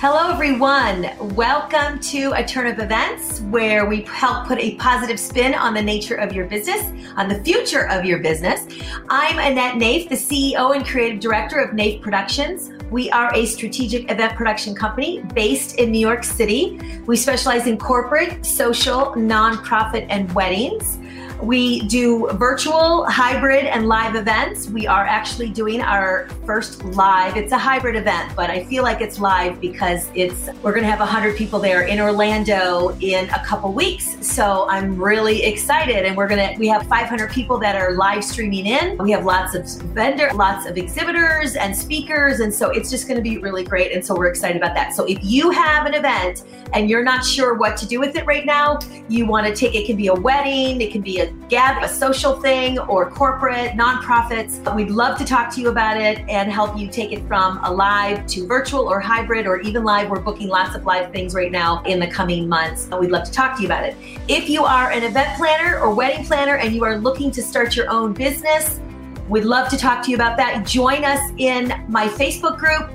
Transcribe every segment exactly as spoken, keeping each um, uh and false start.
Hello everyone, welcome to A Turn of Events, where we help put a positive spin on the nature of your business, on the future of your business. I'm Annette Naifeh, the C E O and Creative Director of Naifeh Productions. We are a strategic event production company based in New York City. We specialize in corporate, social, nonprofit, and weddings. We do virtual, hybrid, and live events. We are actually doing our first live. It's a hybrid event, but I feel like it's live because it's we're gonna have one hundred people there in Orlando in a couple weeks. So I'm really excited, and we're gonna we have five hundred people that are live streaming in. We have lots of vendors, lots of exhibitors and speakers, and so it's just gonna be really great, and so we're excited about that. So if you have an event and you're not sure what to do with it right now, you wanna take, it can be a wedding, it can be a gather, a social thing, or corporate, nonprofits. We'd love to talk to you about it and help you take it from a live to virtual or hybrid or even live. We're booking lots of live things right now in the coming months. We'd love to talk to you about it. If you are an event planner or wedding planner and you are looking to start your own business, we'd love to talk to you about that. Join us in my Facebook group.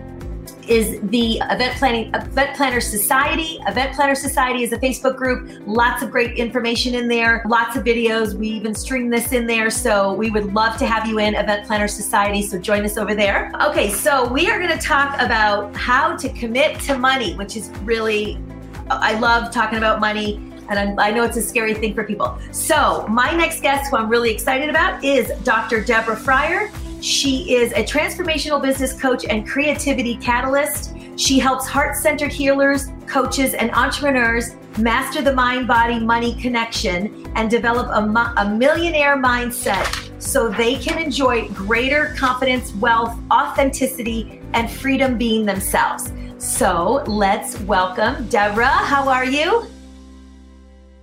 Is the Event Planning Event Planner Society. Event Planner Society is a Facebook group. Lots of great information in there. Lots of videos. We even stream this in there. So we would love to have you in Event Planner Society. So join us over there. Okay, so we are going to talk about how to commit to money, which is really, I love talking about money. And I'm, I know it's a scary thing for people. So my next guest, who I'm really excited about, is Doctor Deborah Fryer. She is a transformational business coach and creativity catalyst. She helps heart-centered healers, coaches, and entrepreneurs master the mind-body-money connection and develop a, mo- a millionaire mindset so they can enjoy greater confidence, wealth, authenticity, and freedom being themselves. So let's welcome Deborah. How are you?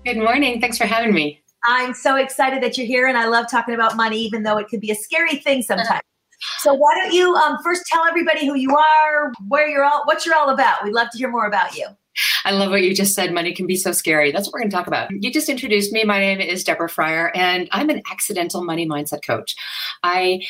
Good morning. Thanks for having me. I'm so excited that you're here, and I love talking about money, even though it could be a scary thing sometimes. So why don't you um, first tell everybody who you are, where you're all, what you're all about. We'd love to hear more about you. I love what you just said. Money can be so scary. That's what we're going to talk about. You just introduced me. My name is Deborah Fryer, and I'm an accidental money mindset coach. I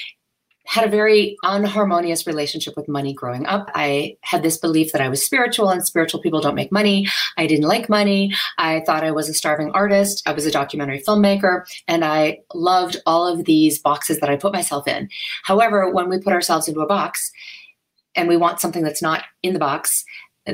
had a very unharmonious relationship with money growing up. I had this belief that I was spiritual and spiritual people don't make money. I didn't like money. I thought I was a starving artist. I was a documentary filmmaker, and I loved all of these boxes that I put myself in. However, when we put ourselves into a box and we want something that's not in the box,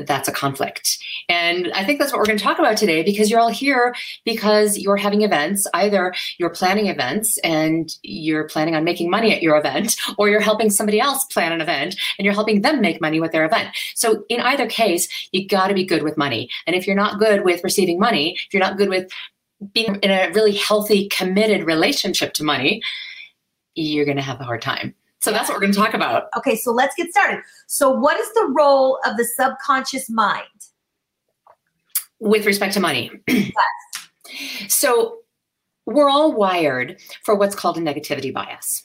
that's a conflict. And I think that's what we're going to talk about today, because you're all here because you're having events. Either you're planning events and you're planning on making money at your event, or you're helping somebody else plan an event and you're helping them make money with their event. So in either case, you got to be good with money. And if you're not good with receiving money, if you're not good with being in a really healthy, committed relationship to money, you're going to have a hard time. So that's what we're going to talk about. Okay, so let's get started. So what is the role of the subconscious mind with respect to money? Yes. So we're all wired for what's called a negativity bias.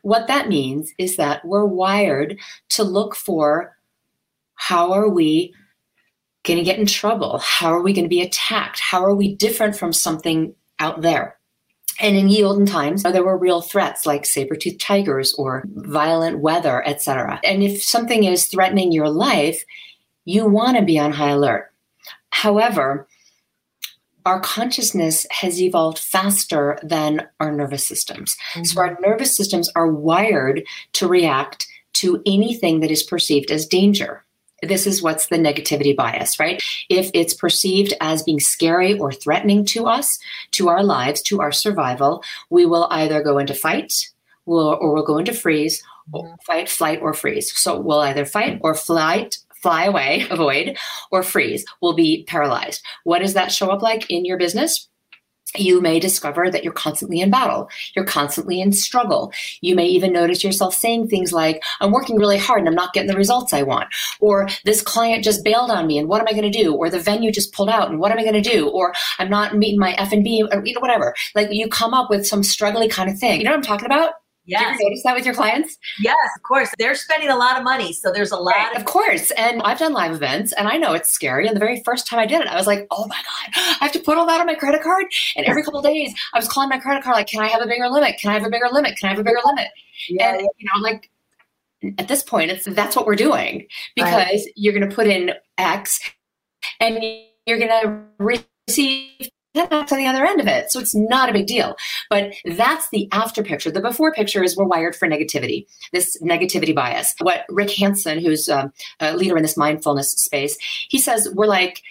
What that means is that we're wired to look for, how are we going to get in trouble? How are we going to be attacked? How are we different from something out there? And in ye olden times, there were real threats like saber-toothed tigers or violent weather, et cetera. And if something is threatening your life, you want to be on high alert. However, our consciousness has evolved faster than our nervous systems. Mm-hmm. So our nervous systems are wired to react to anything that is perceived as danger. This is what's the negativity bias, right? If it's perceived as being scary or threatening to us, to our lives, to our survival, we will either go into fight we'll, or we'll go into freeze, mm-hmm. fight, flight, or freeze. So we'll either fight or flight, fly away, avoid, or freeze. We'll be paralyzed. What does that show up like in your business? You may discover that you're constantly in battle. You're constantly in struggle. You may even notice yourself saying things like, I'm working really hard and I'm not getting the results I want. Or this client just bailed on me and what am I going to do? Or the venue just pulled out and what am I going to do? Or I'm not meeting my F and B, or, you know, whatever. Like you come up with some struggly kind of thing. You know what I'm talking about? Yes. Do you ever notice that with your clients? Yes, of course. They're spending a lot of money. So there's a lot. Right, of course. And I've done live events and I know it's scary. And the very first time I did it, I was like, oh my God, I have to put all that on my credit card. And every couple of days I was calling my credit card, like, can I have a bigger limit? Can I have a bigger limit? Can I have a bigger limit? Yeah. And you know, like at this point, it's, that's what we're doing, because right. you're going to put in X and you're going to receive X on the other end of it. So it's not a big deal, but that's the after picture. The before picture is we're wired for negativity, this negativity bias. What Rick Hanson, who's um, a leader in this mindfulness space, he says, we're like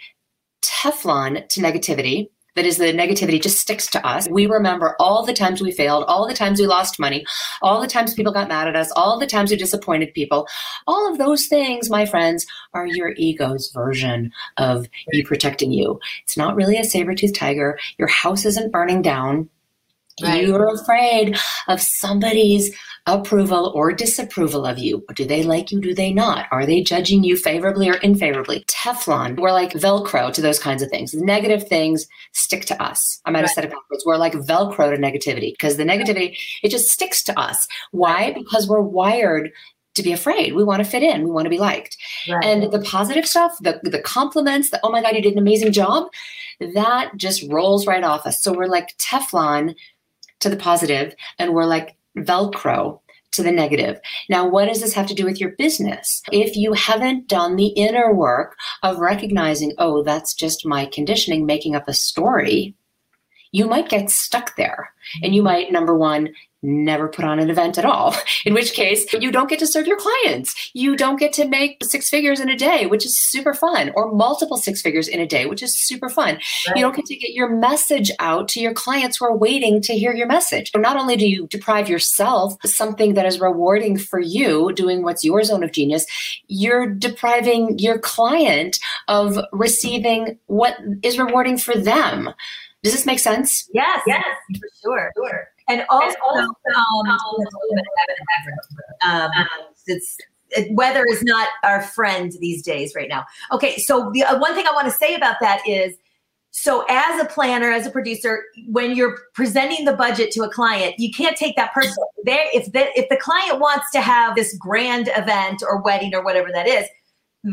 Teflon to negativity. That is, the negativity just sticks to us. We remember all the times we failed, all the times we lost money, all the times people got mad at us, all the times we disappointed people. All of those things, my friends, are your ego's version of you protecting you. It's not really a saber-toothed tiger. Your house isn't burning down. Right. You're afraid of somebody's approval or disapproval of you. Do they like you? Do they not? Are they judging you favorably or unfavorably? Teflon. We're like Velcro to those kinds of things. The negative things stick to us. I might have right. said it backwards. We're like Velcro to negativity, because the negativity, it just sticks to us. Why? Because we're wired to be afraid. We want to fit in. We want to be liked. Right. And the positive stuff, the, the compliments, the, oh my God, you did an amazing job, that just rolls right off us. So we're like Teflon to the positive, and we're like Velcro to the negative. Now, what does this have to do with your business? If you haven't done the inner work of recognizing, oh, that's just my conditioning, making up a story, you might get stuck there. And you might, number one, never put on an event at all, in which case you don't get to serve your clients. You don't get to make six figures in a day, which is super fun, or multiple six figures in a day, which is super fun. Right. You don't get to get your message out to your clients who are waiting to hear your message. So not only do you deprive yourself of something that is rewarding for you, doing what's your zone of genius, you're depriving your client of receiving what is rewarding for them. Does this make sense? Yes, yes, for sure. sure. And also, and also um, um, um, it's, it, weather is not our friend these days right now. Okay, so the uh, one thing I want to say about that is, so as a planner, as a producer, when you're presenting the budget to a client, you can't take that personally. They, if, they, if the client wants to have this grand event or wedding or whatever that is,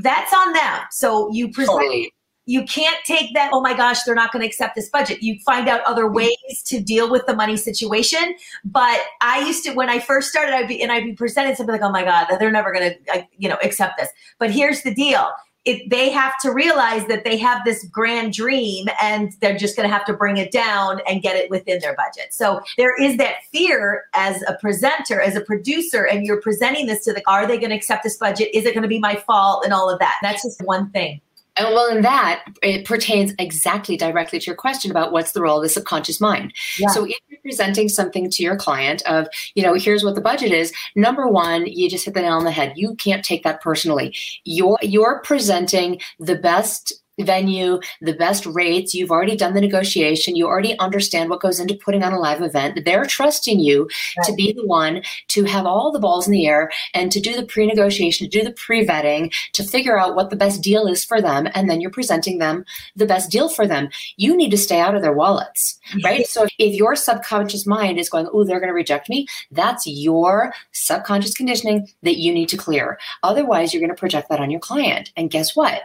that's on them. So you present totally. You can't take that, oh my gosh, they're not going to accept this budget. You find out other ways to deal with the money situation. But I used to, when I first started, I'd be, and I'd be presented something like, oh my God, they're never going to, you know, accept this. But here's the deal. It, they have to realize that they have this grand dream and they're just going to have to bring it down and get it within their budget. So there is that fear as a presenter, as a producer, and you're presenting this to the, are they going to accept this budget? Is it going to be my fault? And all of that. That's just one thing. And well, in that, it pertains exactly directly to your question about what's the role of the subconscious mind. Yeah. So if you're presenting something to your client of, you know, here's what the budget is, number one, you just hit the nail on the head. You can't take that personally. You're, you're presenting the best venue, the best rates. You've already done the negotiation. You already understand what goes into putting on a live event. They're trusting you right. to be the one to have all the balls in the air and to do the pre-negotiation, to do the pre-vetting, to figure out what the best deal is for them. And then you're presenting them the best deal for them. You need to stay out of their wallets, right? So if your subconscious mind is going, oh, they're going to reject me, that's your subconscious conditioning that you need to clear. Otherwise, you're going to project that on your client. And guess what?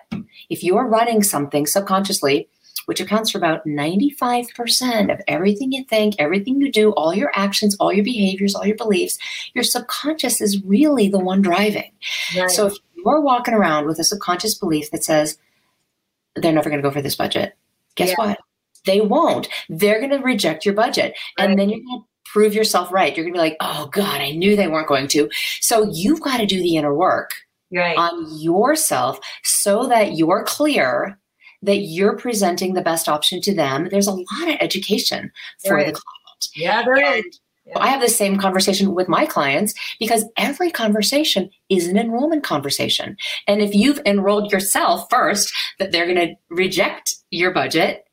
If you're running something subconsciously, which accounts for about ninety-five percent of everything you think, everything you do, all your actions, all your behaviors, all your beliefs, your subconscious is really the one driving. Right. So if you're walking around with a subconscious belief that says, they're never going to go for this budget, guess yeah. what? They won't. They're going to reject your budget. Right. And then you're going to prove yourself right. You're going to be like, oh God, I knew they weren't going to. So you've got to do the inner work. Right. On yourself so that you're clear that you're presenting the best option to them. There's a lot of education for right. the client. Yeah, there is. Yeah. I have the same conversation with my clients because every conversation is an enrollment conversation. And if you've enrolled yourself first that they're going to reject your budget,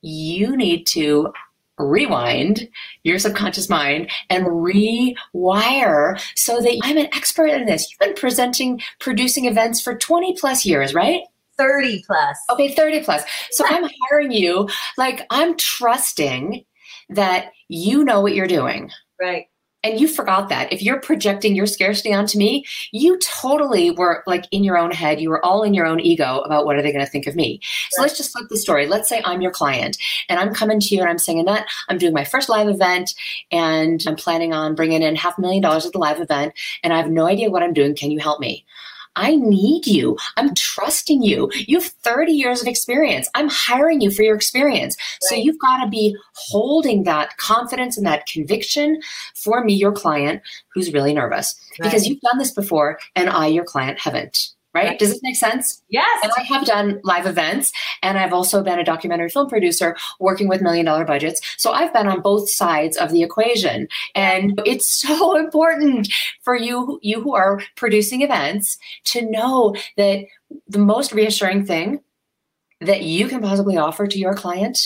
you need to rewind your subconscious mind and rewire so that I'm an expert in this. You've been presenting, producing events for twenty plus years, right? thirty plus. Okay, thirty plus. So I'm hiring you. Like, I'm trusting that you know what you're doing. Right. And you forgot that. If you're projecting your scarcity onto me, you totally were like in your own head. You were all in your own ego about what are they going to think of me. So let's just flip the story. Let's say I'm your client and I'm coming to you and I'm saying, Annette, I'm doing my first live event and I'm planning on bringing in half a million dollars at the live event. And I have no idea what I'm doing. Can you help me? I need you. I'm trusting you. You have thirty years of experience. I'm hiring you for your experience. Right. So you've got to be holding that confidence and that conviction for me, your client, who's really nervous. Right. Because you've done this before and I, your client, haven't. Right? Right. Does this make sense? Yes. And I have done live events and I've also been a documentary film producer working with million dollar budgets. So I've been on both sides of the equation. And it's so important for you, you who are producing events to know that the most reassuring thing that you can possibly offer to your client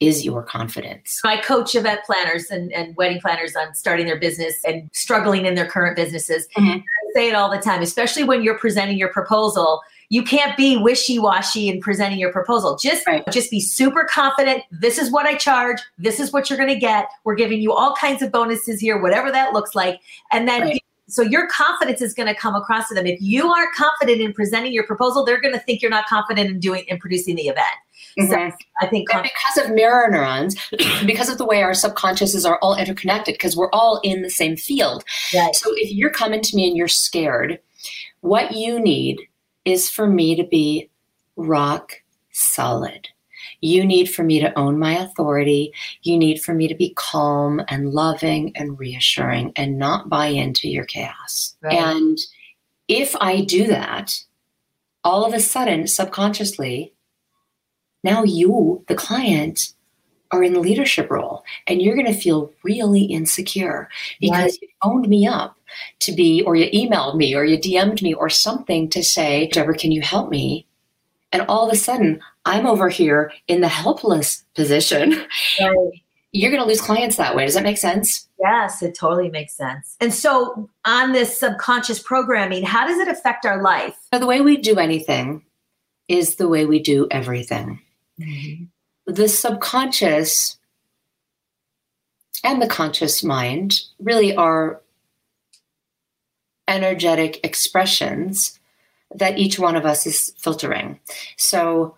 is your confidence. I coach event planners and, and wedding planners on starting their business and struggling in their current businesses. Mm-hmm. I say it all the time, especially when you're presenting your proposal, you can't be wishy-washy in presenting your proposal. Just, right. just be super confident. This is what I charge. This is what you're going to get. We're giving you all kinds of bonuses here, whatever that looks like. And then right. So your confidence is going to come across to them. If you aren't confident in presenting your proposal, they're going to think you're not confident in doing and producing the event. Mm-hmm. So I think and because of mirror neurons, because of the way our subconsciouses are all interconnected, because we're all in the same field. Right. So if you're coming to me and you're scared, what you need is for me to be rock solid. You need for me to own my authority. You need for me to be calm and loving and reassuring and not buy into your chaos. Right. And if I do that, all of a sudden, subconsciously, now you, the client, are in the leadership role and you're going to feel really insecure because right. you owned me up to be, or you emailed me or you D M'd me or something to say, Deborah, can you help me? And all of a sudden, I'm over here in the helpless position. Right. You're going to lose clients that way. Does that make sense? Yes, it totally makes sense. And so on this subconscious programming, how does it affect our life? So the way we do anything is the way we do everything. Mm-hmm. The subconscious and the conscious mind really are energetic expressions that each one of us is filtering. So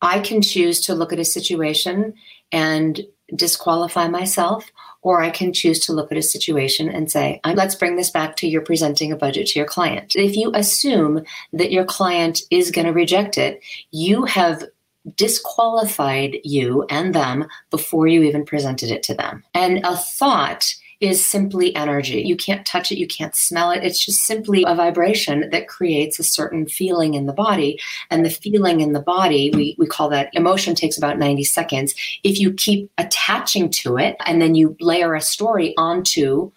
I can choose to look at a situation and disqualify myself, or I can choose to look at a situation and say, let's bring this back to your presenting a budget to your client. If you assume that your client is going to reject it, you have disqualified you and them before you even presented it to them. And a thought is simply energy. You can't touch it. You can't smell it. It's just simply a vibration that creates a certain feeling in the body. And the feeling in the body, we, we call that emotion, takes about ninety seconds. If you keep attaching to it and then you layer a story onto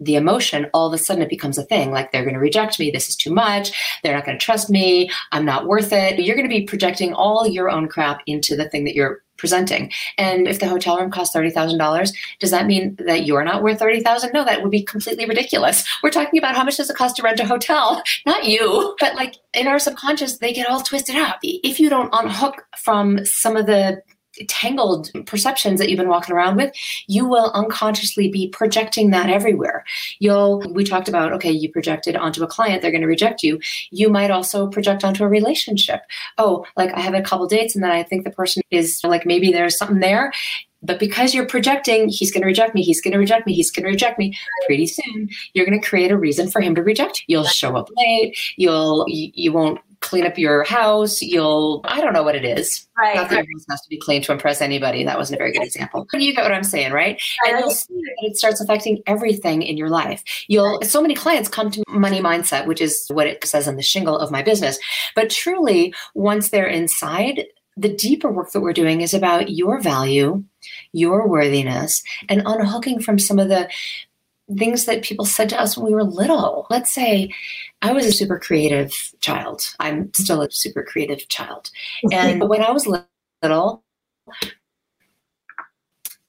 the emotion, all of a sudden it becomes a thing. Like they're going to reject me. This is too much. They're not going to trust me. I'm not worth it. You're going to be projecting all your own crap into the thing that you're presenting. And if the hotel room costs thirty thousand dollars, does that mean that you're not worth thirty thousand dollars? No, that would be completely ridiculous. We're talking about how much does it cost to rent a hotel, not you. But like in our subconscious, they get all twisted up. If you don't unhook from some of the tangled perceptions that you've been walking around with, you will unconsciously be projecting that everywhere. You'll, we talked about, okay, you projected onto a client, they're going to reject you. You might also project onto a relationship. Oh, like I have a couple dates and then I think the person is like, maybe there's something there, but because you're projecting, he's going to reject me. He's going to reject me. He's going to reject me. Pretty soon, you're going to create a reason for him to reject you. You'll show up late. You'll, you, you won't clean up your house. You'll, I don't know what it is. Right. Not that everyone has to be clean to impress anybody. That wasn't a very good example. But you get what I'm saying, right? And you'll see that it starts affecting everything in your life. You'll, so many clients come to money mindset, which is what it says on the shingle of my business. But truly, once they're inside, the deeper work that we're doing is about your value, your worthiness, and unhooking from some of the things that people said to us when we were little. Let's say I was a super creative child. I'm still a super creative child. And when I was little,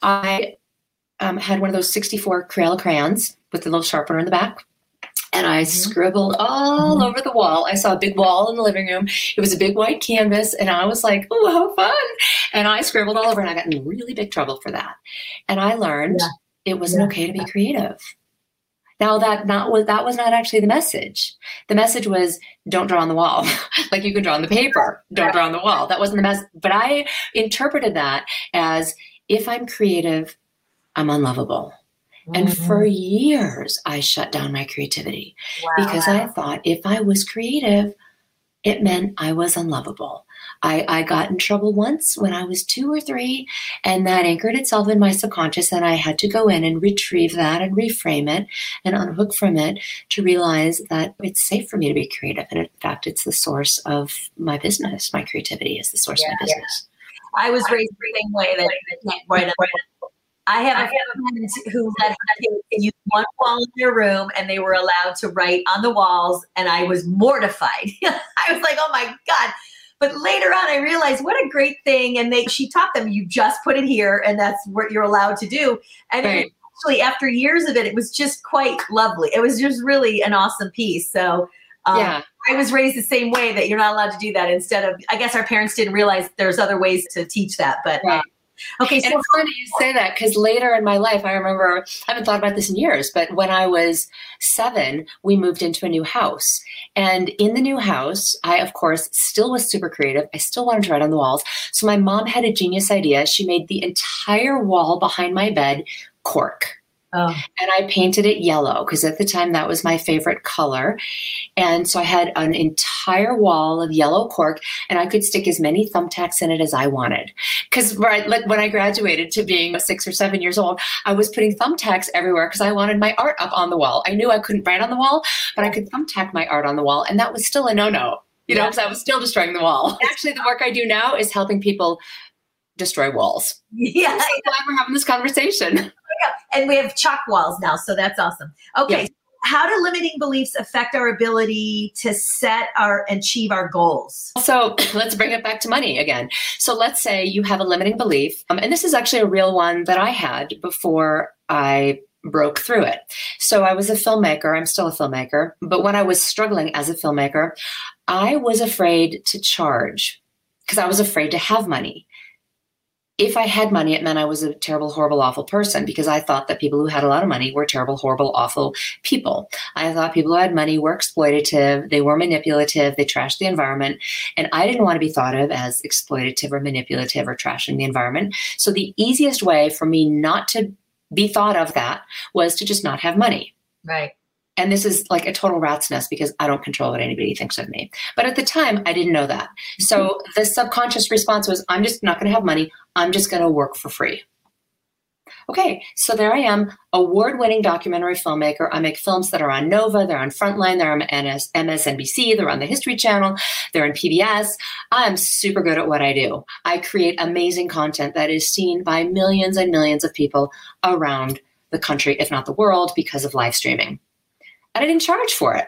I um, had one of those sixty-four Crayola crayons with the little sharpener in the back. And I scribbled all over the wall. I saw a big wall in the living room. It was a big white canvas. And I was like, oh, how fun. And I scribbled all over and I got in really big trouble for that. And I learned yeah. It wasn't yeah. okay to be creative. Now that not was that was not actually the message. The message was don't draw on the wall. Like you can draw on the paper, don't draw on the wall. That wasn't the message. But I interpreted that as if I'm creative, I'm unlovable. Mm-hmm. And for years, I shut down my creativity wow. because I thought if I was creative, it meant I was unlovable. I, I got in trouble once when I was two or three, and that anchored itself in my subconscious, and I had to go in and retrieve that and reframe it and unhook from it to realize that it's safe for me to be creative. And in fact, it's the source of my business. My creativity is the source yeah, of my business. Yeah. I was raised the same way that I can't write up. I have a friend who let her kids use one wall in their room, and they were allowed to write on the walls, and I was mortified. I was like, oh my God. But later on, I realized what a great thing. And they, she taught them, you just put it here, and that's what you're allowed to do. And right. actually, after years of it, it was just quite lovely. It was just really an awesome piece. So um, yeah. I was raised the same way, that you're not allowed to do that. Instead of, I guess our parents didn't realize there's other ways to teach that. But right. Okay, so and it's funny you say that, because later in my life, I remember, I haven't thought about this in years, but when I was seven, we moved into a new house. And in the new house, I, of course, still was super creative. I still wanted to write on the walls. So my mom had a genius idea. She made the entire wall behind my bed cork. Oh. And I painted it yellow because at the time that was my favorite color. And so I had an entire wall of yellow cork, and I could stick as many thumbtacks in it as I wanted. Because when I graduated to being six or seven years old, I was putting thumbtacks everywhere because I wanted my art up on the wall. I knew I couldn't write on the wall, but I could thumbtack my art on the wall. And that was still a no-no, you yeah. know, because I was still destroying the wall. Actually, the work I do now is helping people destroy walls. Yeah. I'm so glad we're having this conversation. And we have chalk walls now, so that's awesome. Okay, yes. How do limiting beliefs affect our ability to set our achieve our goals? So let's bring it back to money again. So let's say you have a limiting belief, um, and this is actually a real one that I had before I broke through it. So I was a filmmaker. I'm still a filmmaker. But when I was struggling as a filmmaker, I was afraid to charge because I was afraid to have money. If I had money, it meant I was a terrible, horrible, awful person because I thought that people who had a lot of money were terrible, horrible, awful people. I thought people who had money were exploitative, they were manipulative, they trashed the environment, and I didn't want to be thought of as exploitative or manipulative or trashing the environment. So the easiest way for me not to be thought of that was to just not have money. Right. And this is like a total rat's nest because I don't control what anybody thinks of me. But at the time, I didn't know that. So the subconscious response was, I'm just not going to have money. I'm just going to work for free. Okay, so there I am, award-winning documentary filmmaker. I make films that are on Nova, they're on Frontline, they're on M S N B C, they're on the History Channel, they're on P B S. I'm super good at what I do. I create amazing content that is seen by millions and millions of people around the country, if not the world, because of live streaming. And I didn't charge for it.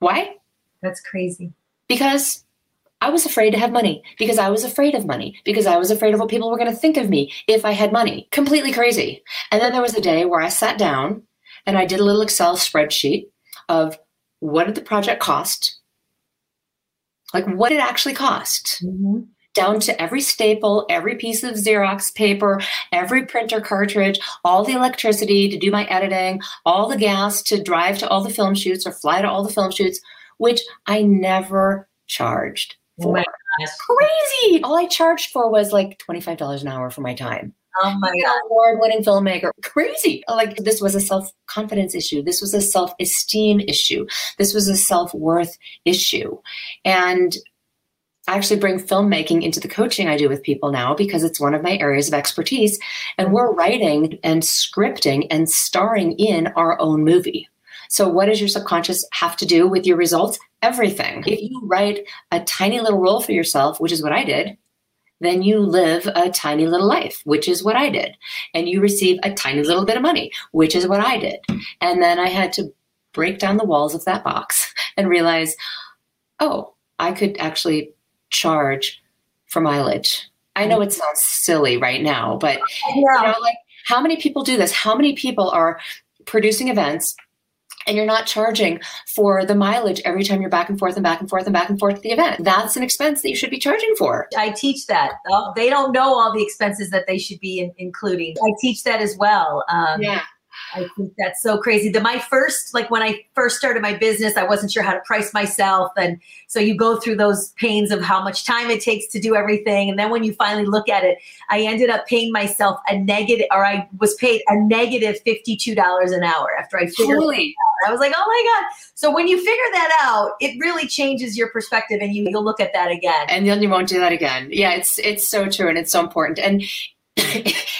Why? That's crazy. Because I was afraid to have money, because I was afraid of money, because I was afraid of what people were going to think of me if I had money. Completely crazy. And then there was a day where I sat down and I did a little Excel spreadsheet of what did the project cost? Like what it actually cost. Mm-hmm. Down to every staple, every piece of Xerox paper, every printer cartridge, all the electricity to do my editing, all the gas to drive to all the film shoots or fly to all the film shoots, which I never charged for. Oh my gosh. Crazy! All I charged for was like twenty-five dollars an hour for my time. Oh my God. Award-winning filmmaker. Crazy. Like this was a self-confidence issue. This was a self-esteem issue. This was a self-worth issue. And I actually bring filmmaking into the coaching I do with people now because it's one of my areas of expertise. And we're writing and scripting and starring in our own movie. So what does your subconscious have to do with your results? Everything. If you write a tiny little role for yourself, which is what I did, then you live a tiny little life, which is what I did. And you receive a tiny little bit of money, which is what I did. And then I had to break down the walls of that box and realize, oh, I could actually charge for mileage. I know it sounds silly right now, but yeah. you know, like how many people do this? How many people are producing events, And you're not charging for the mileage every time you're back and forth and back and forth and back and forth at the event. That's an expense that you should be charging for. I teach that. Oh, they don't know all the expenses that they should be in- including. I teach that as well. Um, yeah. I think that's so crazy. The, my first, like when I first started my business, I wasn't sure how to price myself. And so you go through those pains of how much time it takes to do everything. And then when you finally look at it, I ended up paying myself a negative, or I was paid a negative fifty-two dollars an hour after I figured Holy. it out. I was like, oh my God. So when you figure that out, it really changes your perspective and you, you'll look at that again. And then you won't do that again. Yeah, it's it's so true and it's so important. And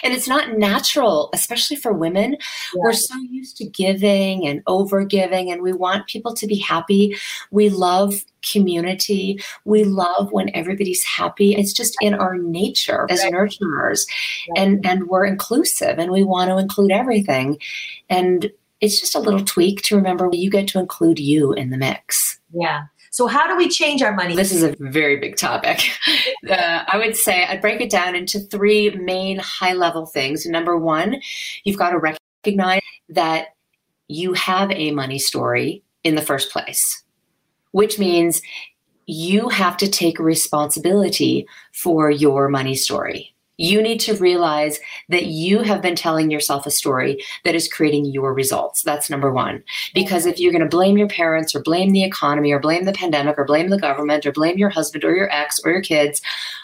and it's not natural, especially for women. Yeah. We're so used to giving and overgiving, and we want people to be happy. We love community. We love when everybody's happy. It's just in our nature as right. nurturers, right. and and we're inclusive, and we want to include everything. And it's just a little tweak to remember you get to include you in the mix. Yeah. So how do we change our money? This is a very big topic. Uh, I would say I'd break it down into three main high-level things. Number one, you've got to recognize that you have a money story in the first place, which means you have to take responsibility for your money story. You need to realize that you have been telling yourself a story that is creating your results. That's number one. Because if you're going to blame your parents or blame the economy or blame the pandemic or blame the government or blame your husband or your ex or your kids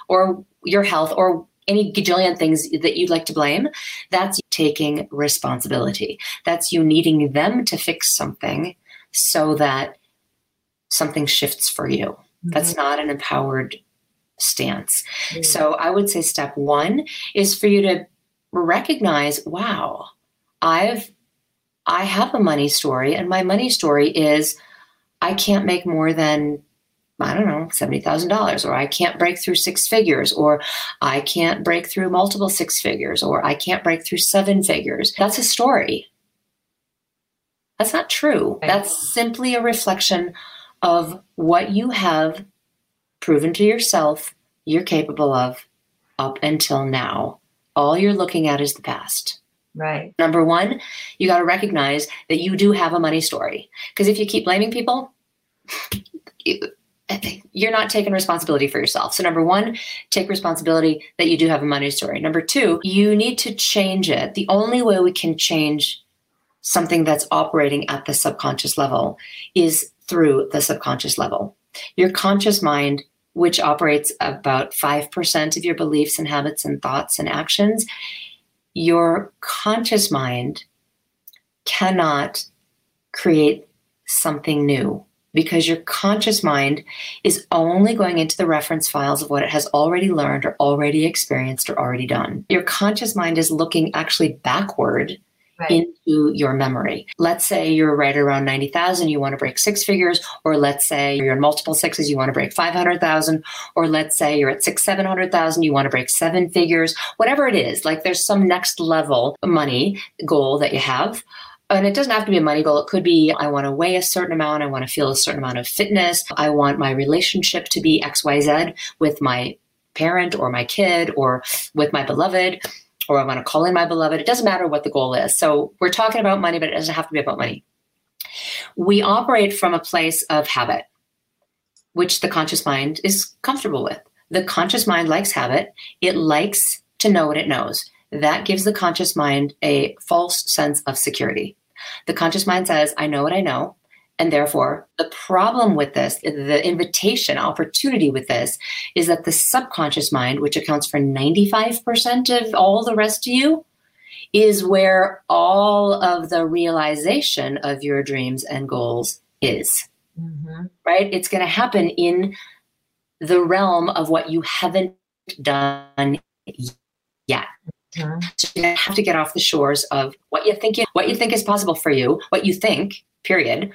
or your health or any gajillion things that you'd like to blame, that's taking responsibility. That's you needing them to fix something so that something shifts for you. Mm-hmm. That's not an empowered stance. Mm-hmm. So I would say step one is for you to recognize, wow, I've, I have a money story, and my money story is I can't make more than, I don't know, seventy thousand dollars, or I can't break through six figures, or I can't break through multiple six figures, or I can't break through seven figures. That's a story. That's not true. Right. That's simply a reflection of what you have proven to yourself you're capable of up until now. All you're looking at is the past. Right. Number one, you got to recognize that you do have a money story. Because if you keep blaming people, you're not taking responsibility for yourself. So number one, take responsibility that you do have a money story. Number two, you need to change it. The only way we can change something that's operating at the subconscious level is through the subconscious level. Your conscious mind, which operates about five percent of your beliefs and habits and thoughts and actions, your conscious mind cannot create something new because your conscious mind is only going into the reference files of what it has already learned or already experienced or already done. Your conscious mind is looking actually backward. Right. Into your memory. Let's say you're right around ninety thousand, you want to break six figures, or let's say you're in multiple sixes, you want to break five hundred thousand, or let's say you're at six, seven hundred thousand, you want to break seven figures, whatever it is, like there's some next level money goal that you have. And it doesn't have to be a money goal. It could be, I want to weigh a certain amount. I want to feel a certain amount of fitness. I want my relationship to be X, Y, Z with my parent or my kid or with my beloved, or I want to call in my beloved. It doesn't matter what the goal is. So we're talking about money, but it doesn't have to be about money. We operate from a place of habit, which the conscious mind is comfortable with. The conscious mind likes habit. It likes to know what it knows. That gives the conscious mind a false sense of security. The conscious mind says, I know what I know. And therefore, the problem with this, the invitation, opportunity with this, is that the subconscious mind, which accounts for ninety-five percent of all the rest of you, is where all of the realization of your dreams and goals is, mm-hmm. right? It's going to happen in the realm of what you haven't done yet. Mm-hmm. So you have to get off the shores of what you think, you, what you think is possible for you, what you think, period,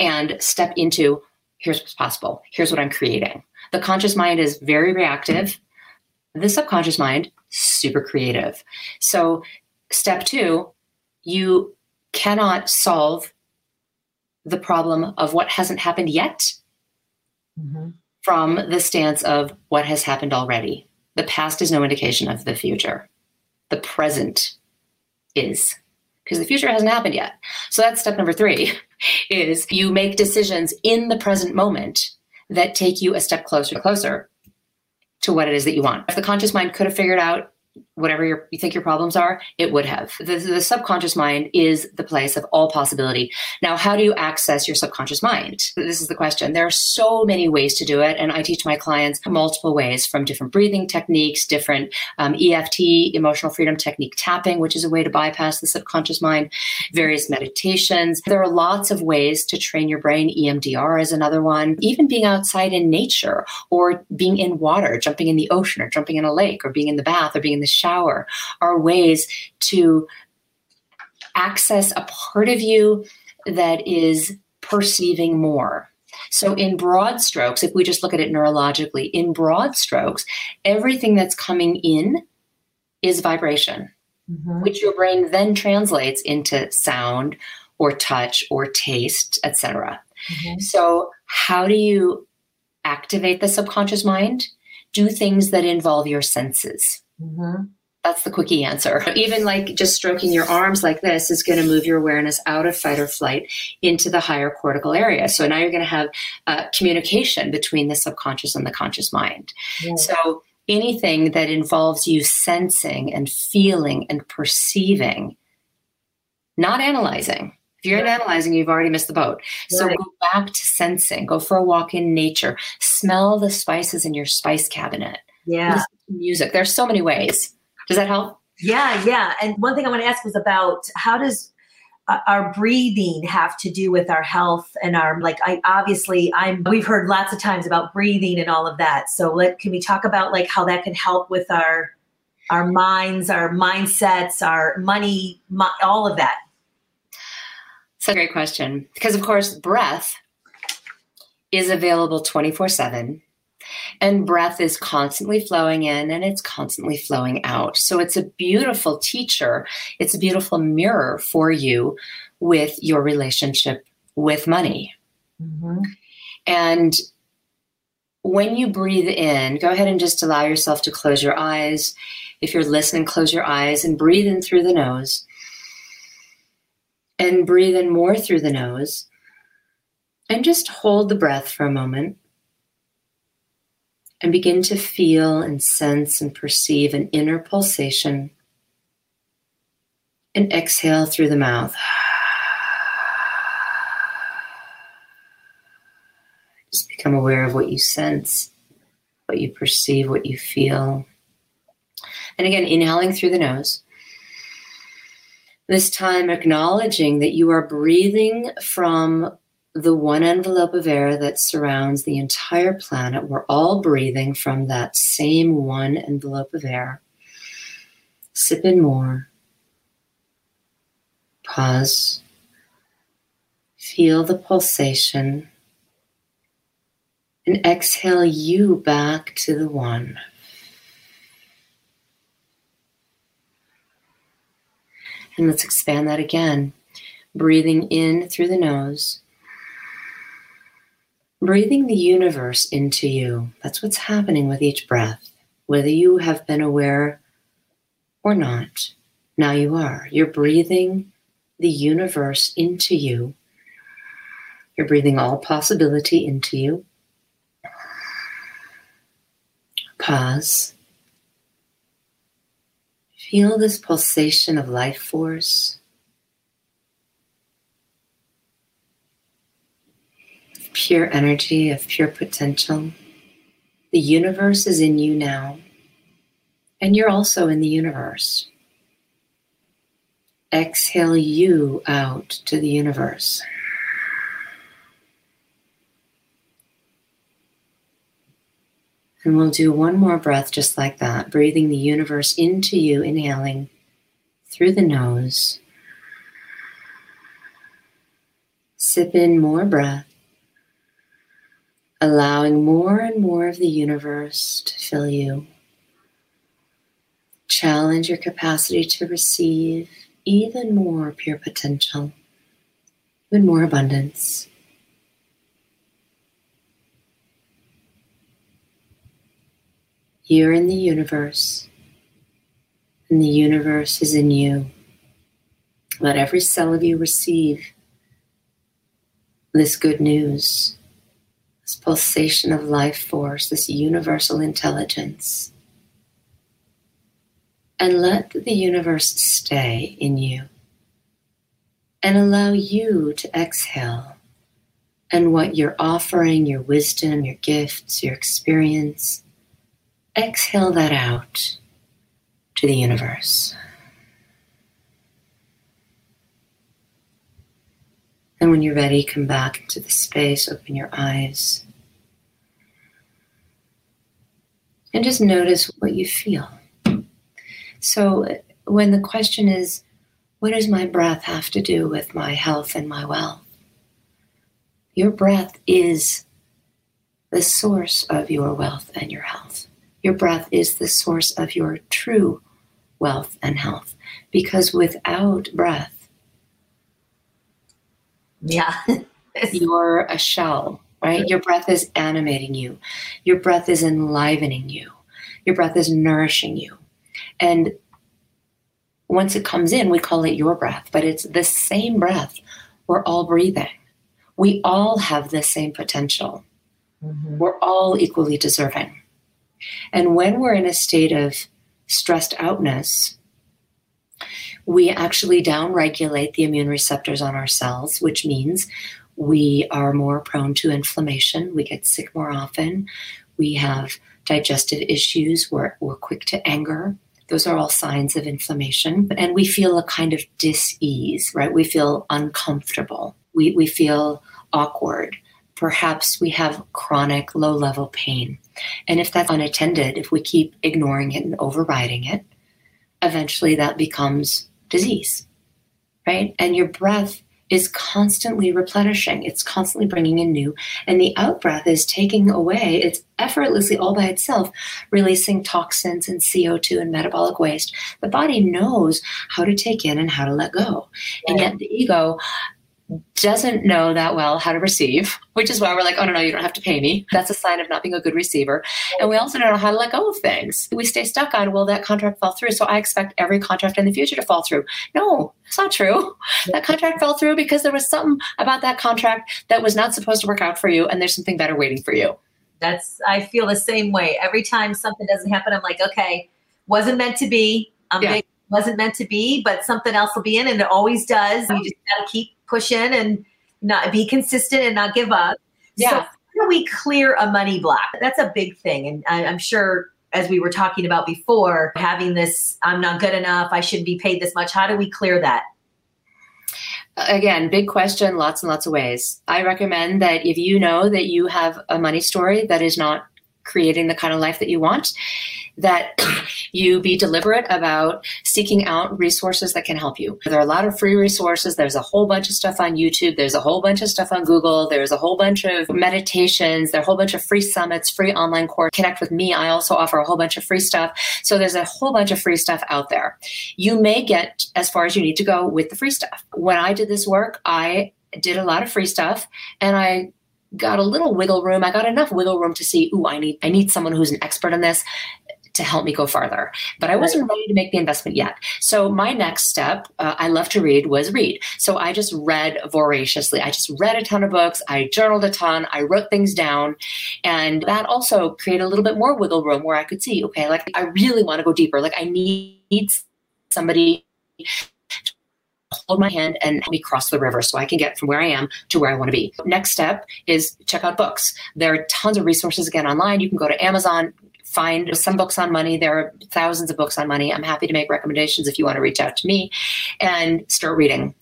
and step into, here's what's possible. Here's what I'm creating. The conscious mind is very reactive. The subconscious mind, super creative. So step two, you cannot solve the problem of what hasn't happened yet mm-hmm. from the stance of what has happened already. The past is no indication of the future. The present is. because the future hasn't happened yet. So that's step number three, is you make decisions in the present moment that take you a step closer, closer to what it is that you want. If the conscious mind could have figured out whatever your, you think your problems are, it would have. The, the subconscious mind is the place of all possibility. Now, how do you access your subconscious mind? This is the question. There are so many ways to do it. And I teach my clients multiple ways, from different breathing techniques, different um, E F T, emotional freedom technique tapping, which is a way to bypass the subconscious mind, various meditations. There are lots of ways to train your brain. E M D R is another one. Even being outside in nature, or being in water, jumping in the ocean, or jumping in a lake, or being in the bath, or being in the shower, are ways to access a part of you that is perceiving more. So in broad strokes, if we just look at it neurologically, in broad strokes, everything that's coming in is vibration, mm-hmm. which your brain then translates into sound or touch or taste, et cetera. Mm-hmm. So how do you activate the subconscious mind? Do things that involve your senses. Mm-hmm. That's the quickie answer. Even like just stroking your arms like this is going to move your awareness out of fight or flight into the higher cortical area. So now you're going to have uh, communication between the subconscious and the conscious mind. Yeah. So anything that involves you sensing and feeling and perceiving, not analyzing. If you're yeah. analyzing, you've already missed the boat. Right. So go back to sensing. Go for a walk in nature. Smell the spices in your spice cabinet. Yeah. Music. There's so many ways. Does that help? Yeah, yeah. And one thing I want to ask was about, how does our breathing have to do with our health and our, like, I obviously I'm, we've heard lots of times about breathing and all of that. So let, can we talk about like how that can help with our, our minds, our mindsets, our money, my, all of that? That's a great question. Because of course, breath is available twenty-four seven. And breath is constantly flowing in and it's constantly flowing out. So it's a beautiful teacher. It's a beautiful mirror for you with your relationship with money. Mm-hmm. And when you breathe in, go ahead and just allow yourself to close your eyes. If you're listening, close your eyes and breathe in through the nose. And breathe in more through the nose. And just hold the breath for a moment. And begin to feel and sense and perceive an inner pulsation. And exhale through the mouth. Just become aware of what you sense, what you perceive, what you feel. And again, inhaling through the nose. This time acknowledging that you are breathing from the one envelope of air that surrounds the entire planet. We're all breathing from that same one envelope of air. Sip in more. Pause. Feel the pulsation. And exhale you back to the one. And let's expand that again. Breathing in through the nose. Breathing the universe into you. That's what's happening with each breath. Whether you have been aware or not, now you are. You're breathing the universe into you. You're breathing all possibility into you. Pause. Feel this pulsation of life force. Pure energy of pure potential. The universe is in you now, and you're also in the universe. Exhale you out to the universe. And we'll do one more breath just like that, breathing the universe into you, inhaling through the nose. Sip in more breath. Allowing more and more of the universe to fill you. Challenge your capacity to receive even more pure potential, even more abundance. You're in the universe, and the universe is in you. Let every cell of you receive this good news, this pulsation of life force, this universal intelligence. And let the universe stay in you and allow you to exhale. And what you're offering, your wisdom, your gifts, your experience, exhale that out to the universe. And when you're ready, come back into the space, open your eyes, and just notice what you feel. So when the question is, what does my breath have to do with my health and my wealth? Your breath is the source of your wealth and your health. Your breath is the source of your true wealth and health, because without breath, yeah, you're a shell, right? Your breath is animating you. Your breath is enlivening you. Your breath is nourishing you. And once it comes in, we call it your breath, but it's the same breath. We're all breathing. We all have the same potential. Mm-hmm. We're all equally deserving. And when we're in a state of stressed outness, we actually downregulate the immune receptors on our cells, which means we are more prone to inflammation. We get sick more often. We have digestive issues. We're, we're quick to anger. Those are all signs of inflammation. And we feel a kind of dis-ease, right? We feel uncomfortable. We, we feel awkward. Perhaps we have chronic low-level pain. And if that's unattended, if we keep ignoring it and overriding it, eventually that becomes disease, right? And your breath is constantly replenishing. It's constantly bringing in new. And the out-breath is taking away. It's effortlessly all by itself, releasing toxins and C O two and metabolic waste. The body knows how to take in and how to let go. Yeah. And yet the ego doesn't know that well how to receive, which is why we're like, oh, no, no, you don't have to pay me. That's a sign of not being a good receiver. And we also don't know how to let go of things. We stay stuck on, well, that contract fell through, so I expect every contract in the future to fall through. No, that's not true. That contract fell through because there was something about that contract that was not supposed to work out for you, and there's something better waiting for you. That's, I feel the same way. Every time something doesn't happen, I'm like, okay, wasn't meant to be. I'm yeah. big, wasn't meant to be, but something else will be in, and it always does. You just got to keep push in and not be consistent and not give up. Yeah. So how do we clear a money block? That's a big thing. And I, I'm sure as we were talking about before, having this, I'm not good enough, I shouldn't be paid this much. How do we clear that? Again, big question, lots and lots of ways. I recommend that if you know that you have a money story that is not creating the kind of life that you want, that you be deliberate about seeking out resources that can help you. There are a lot of free resources. There's a whole bunch of stuff on YouTube. There's a whole bunch of stuff on Google. There's a whole bunch of meditations. There are a whole bunch of free summits, free online course. Connect with me. I also offer a whole bunch of free stuff. So there's a whole bunch of free stuff out there. You may get as far as you need to go with the free stuff. When I did this work, I did a lot of free stuff, and I got a little wiggle room. I got enough wiggle room to see, ooh, I need, I need someone who's an expert in this to help me go farther. But I wasn't ready to make the investment yet. So my next step, uh, I love to read, was read. So I just read voraciously. I just read a ton of books. I journaled a ton. I wrote things down. And that also created a little bit more wiggle room where I could see, okay, like I really want to go deeper. Like I need somebody to hold my hand and help me cross the river so I can get from where I am to where I want to be. Next step is check out books. There are tons of resources again online. You can go to Amazon, find some books on money. There are thousands of books on money. I'm happy to make recommendations if you want to reach out to me, and start reading.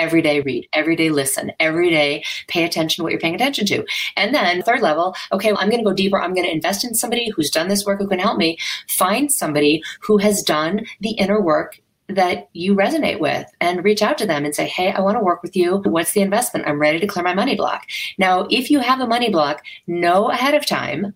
Every day read, every day listen, every day pay attention to what you're paying attention to. And then third level, okay, well, I'm going to go deeper. I'm going to invest in somebody who's done this work, who can help me. Find somebody who has done the inner work that you resonate with, and reach out to them and say, hey, I want to work with you. What's the investment? I'm ready to clear my money block. Now, if you have a money block, know ahead of time,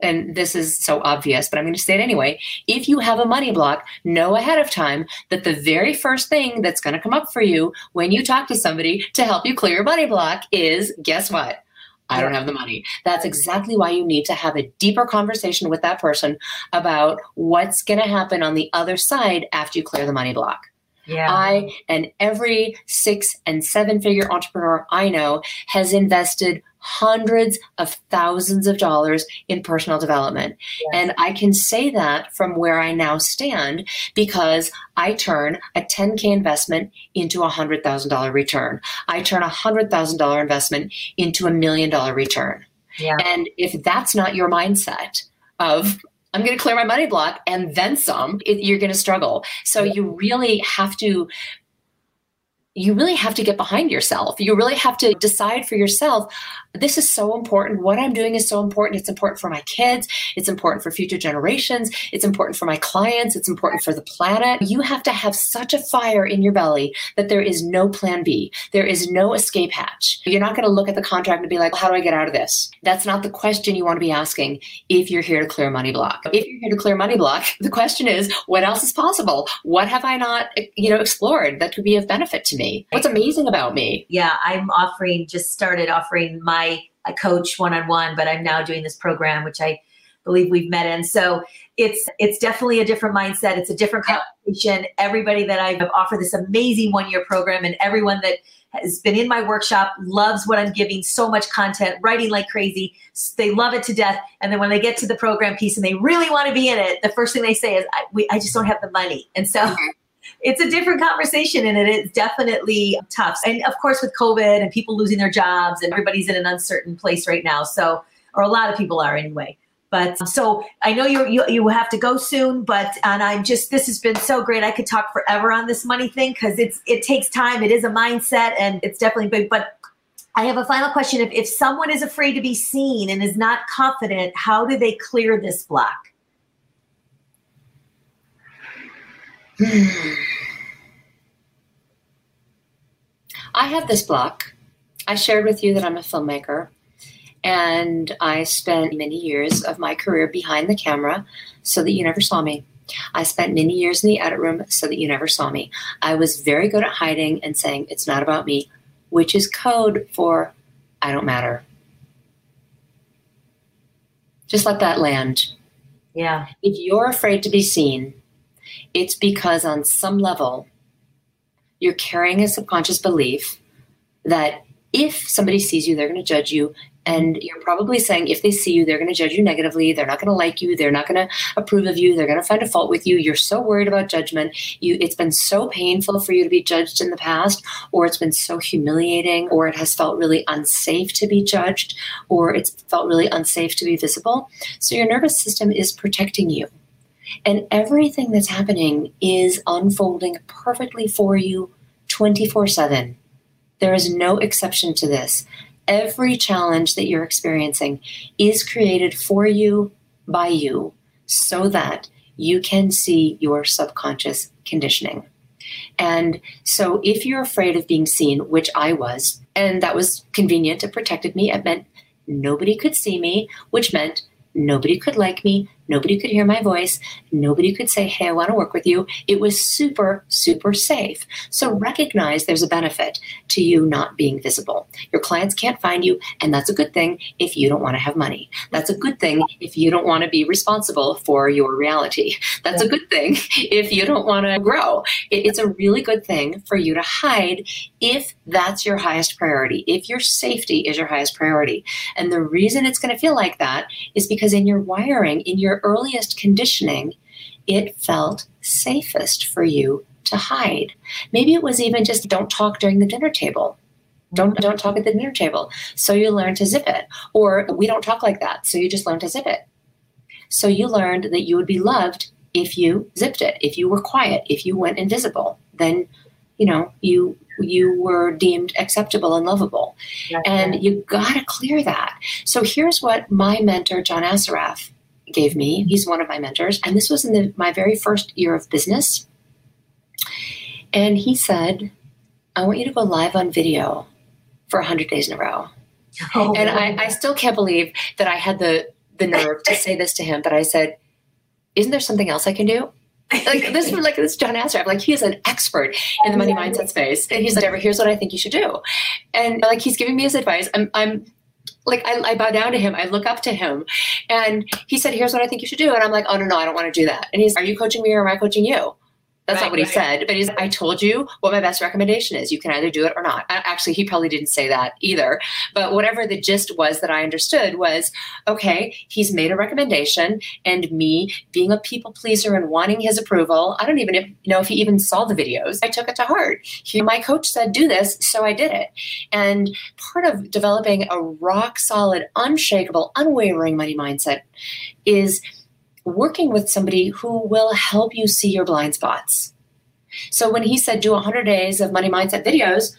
and this is so obvious, but I'm going to say it anyway. If you have a money block, know ahead of time that the very first thing that's going to come up for you when you talk to somebody to help you clear your money block is, guess what? I don't have the money. That's exactly why you need to have a deeper conversation with that person about what's going to happen on the other side after you clear the money block. Yeah. I and every six and seven figure entrepreneur I know has invested hundreds of thousands of dollars in personal development. Yes. And I can say that from where I now stand, because I turn a ten K investment into a one hundred thousand dollars return. I turn a one hundred thousand dollars investment into a million dollar return. Yeah. And if that's not your mindset of, I'm going to clear my money block and then some, it, you're going to struggle. So yeah. you really have to You really have to get behind yourself. You really have to decide for yourself, this is so important. What I'm doing is so important. It's important for my kids. It's important for future generations. It's important for my clients. It's important for the planet. You have to have such a fire in your belly that there is no plan B. There is no escape hatch. You're not going to look at the contract and be like, how do I get out of this? That's not the question you want to be asking if you're here to clear money block. If you're here to clear money block, the question is, what else is possible? What have I not, you know, explored that could be of benefit to me? What's amazing about me? Yeah, I'm offering, just started offering my a coach one-on-one, but I'm now doing this program, which I believe we've met in. So it's it's definitely a different mindset. It's a different conversation. Yeah. Everybody that I've offered this amazing one-year program, and everyone that has been in my workshop loves what I'm giving, so much content, writing like crazy. They love it to death. And then when they get to the program piece and they really want to be in it, the first thing they say is, I, we, I just don't have the money. And so... Mm-hmm. It's a different conversation, and it is definitely tough. And of course, with COVID and people losing their jobs, and everybody's in an uncertain place right now. So, or a lot of people are anyway. But so I know you you, you have to go soon, but, and I'm just, this has been so great. I could talk forever on this money thing, because it's, it takes time. It is a mindset, and it's definitely big. But I have a final question. If, if someone is afraid to be seen and is not confident, how do they clear this block? I have this block. I shared with you that I'm a filmmaker, and I spent many years of my career behind the camera so that you never saw me. I spent many years in the edit room so that you never saw me. I was very good at hiding and saying, it's not about me, which is code for I don't matter. Just let that land. Yeah. If you're afraid to be seen, it's because on some level, you're carrying a subconscious belief that if somebody sees you, they're going to judge you. And you're probably saying, if they see you, they're going to judge you negatively. They're not going to like you. They're not going to approve of you. They're going to find a fault with you. You're so worried about judgment. You, it's been so painful for you to be judged in the past, or it's been so humiliating, or it has felt really unsafe to be judged, or it's felt really unsafe to be visible. So your nervous system is protecting you. And everything that's happening is unfolding perfectly for you twenty-four seven. There is no exception to this. Every challenge that you're experiencing is created for you, by you, so that you can see your subconscious conditioning. And so if you're afraid of being seen, which I was, and that was convenient, it protected me. It meant nobody could see me, which meant nobody could like me. Nobody could hear my voice. Nobody could say, hey, I want to work with you. It was super, super safe. So recognize there's a benefit to you not being visible. Your clients can't find you, and that's a good thing if you don't want to have money. That's a good thing if you don't want to be responsible for your reality. That's a good thing if you don't want to grow. It's a really good thing for you to hide if that's your highest priority, if your safety is your highest priority. And the reason it's going to feel like that is because in your wiring, in your earliest conditioning, it felt safest for you to hide. Maybe it was even just don't talk during the dinner table. Don't don't talk at the dinner table. So you learn to zip it. Or we don't talk like that. So you just learn to zip it. So you learned that you would be loved if you zipped it, if you were quiet, if you went invisible. Then, you know, you you were deemed acceptable and lovable. Yeah. And you got to clear that. So here's what my mentor, John Assaraf, gave me. He's one of my mentors. And this was in the, my very first year of business. And he said, I want you to go live on video for one hundred days in a row. Oh, and I, I still can't believe that I had the, the nerve to say this to him. But I said, isn't there something else I can do? Like this, like this John Assaraf, like he is an expert in the money mindset space. And he's like, here's what I think you should do. And like, he's giving me his advice. I'm, I'm, Like I, I bow down to him. I look up to him. And he said, here's what I think you should do. And I'm like, oh, no, no, I don't want to do that. And he's, are you coaching me or am I coaching you? That's right, not what he right. said, but he's, I told you what my best recommendation is. You can either do it or not. Actually, he probably didn't say that either. But whatever the gist was that I understood was, okay, he's made a recommendation, and me being a people pleaser and wanting his approval, I don't even know if he even saw the videos. I took it to heart. He, my coach said, do this, so I did it. And part of developing a rock solid, unshakable, unwavering money mindset is working with somebody who will help you see your blind spots. So when he said do one hundred days of money mindset videos,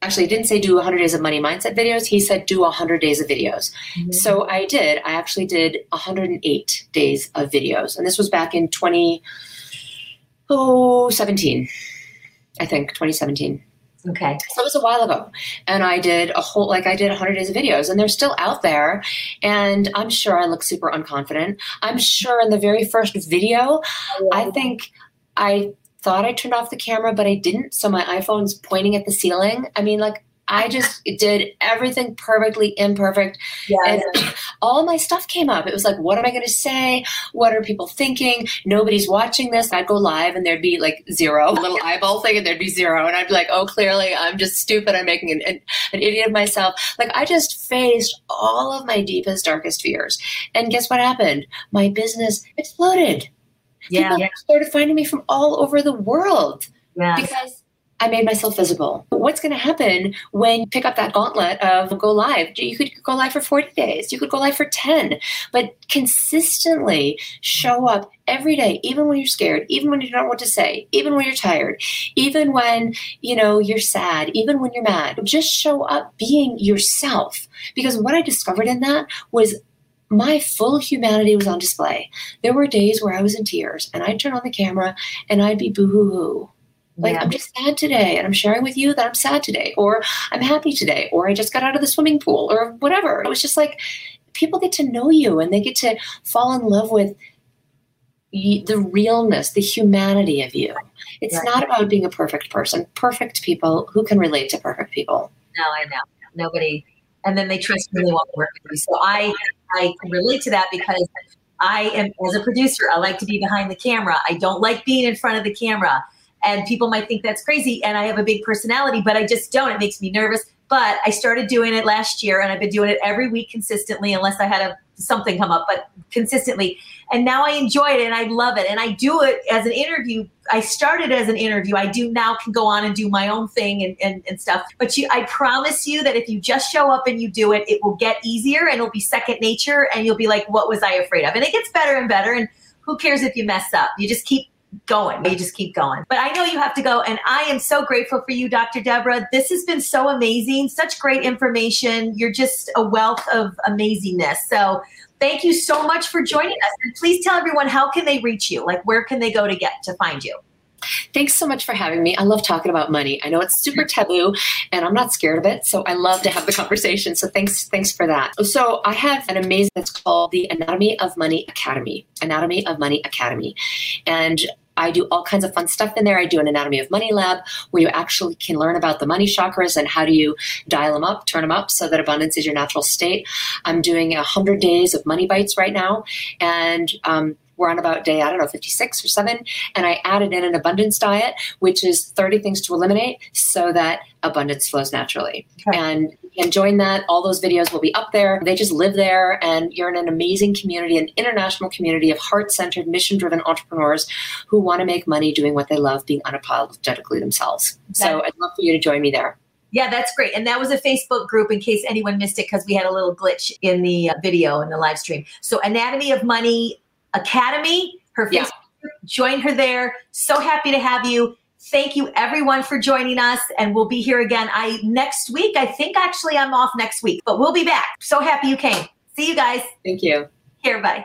actually, he didn't say do one hundred days of money mindset videos. He said do one hundred days of videos. Mm-hmm. So I did. I actually did one hundred eight days of videos. And this was back in twenty seventeen, I think, twenty seventeen. Okay. So it was a while ago. And I did a whole, like I did one hundred days of videos, and they're still out there. And I'm sure I look super unconfident. I'm sure in the very first video, I think I thought I turned off the camera, but I didn't. So my iPhone's pointing at the ceiling. I mean, like I just did everything perfectly imperfect. Yeah, and yeah. All my stuff came up. It was like, what am I going to say? What are people thinking? Nobody's watching this. I'd go live and there'd be like zero, a little eyeball thing, and there'd be zero. And I'd be like, oh, clearly I'm just stupid. I'm making an, an, an idiot of myself. Like I just faced all of my deepest, darkest fears. And guess what happened? My business exploded. Yeah, people yeah. started finding me from all over the world yes. because I made myself visible. What's going to happen when you pick up that gauntlet of go live? You could go live for forty days. You could go live for ten, but consistently show up every day, even when you're scared, even when you don't know what to say, even when you're tired, even when, you know, you're sad, even when you're mad. Just show up being yourself, because what I discovered in that was my full humanity was on display. There were days where I was in tears and I'd turn on the camera and I'd be boo-hoo-hoo. Like, yeah. I'm just sad today, and I'm sharing with you that I'm sad today, or I'm happy today, or I just got out of the swimming pool, or whatever. It was just like people get to know you, and they get to fall in love with the realness, the humanity of you. It's right. not about being a perfect person. Perfect people, who can relate to perfect people? No, I know. Nobody. And then they trust you, they want to work with you. So I, I can relate to that because I am, as a producer, I like to be behind the camera. I don't like being in front of the camera. And people might think that's crazy, and I have a big personality, but I just don't. It makes me nervous. But I started doing it last year, and I've been doing it every week consistently, unless I had a, something come up, but consistently. And now I enjoy it, and I love it. And I do it as an interview. I started as an interview. I do now can go on and do my own thing and, and, and stuff. But you, I promise you that if you just show up and you do it, it will get easier, and it'll be second nature, and you'll be like, what was I afraid of? And it gets better and better, and who cares if you mess up? You just keep going. You just keep going. But I know you have to go. And I am so grateful for you, Doctor Deborah. This has been so amazing. Such great information. You're just a wealth of amazingness. So thank you so much for joining us. And please tell everyone, how can they reach you? Like, where can they go to get to find you? Thanks so much for having me. I love talking about money. I know it's super taboo, and I'm not scared of it. So I love to have the conversation. So thanks, thanks for that. So I have an amazing, it's called the Anatomy of Money Academy, Anatomy of Money Academy. And I do all kinds of fun stuff in there. I do an Anatomy of Money lab where you actually can learn about the money chakras and how do you dial them up, turn them up so that abundance is your natural state. I'm doing one hundred days of money bites right now. And um, we're on about day, I don't know, fifty-six or seven. And I added in an abundance diet, which is thirty things to eliminate so that abundance flows naturally. Okay. And you can join that. All those videos will be up there. They just live there. And you're in an amazing community, an international community of heart-centered, mission-driven entrepreneurs who want to make money doing what they love, being unapologetically themselves. Exactly. So I'd love for you to join me there. Yeah, that's great. And that was a Facebook group in case anyone missed it because we had a little glitch in the video and the live stream. So Anatomy of Money Academy, her Facebook yeah. group, join her there. So happy to have you. Thank you everyone for joining us, and we'll be here again I next week. I think actually I'm off next week, but we'll be back. So happy you came. See you guys. Thank you. Here, bye.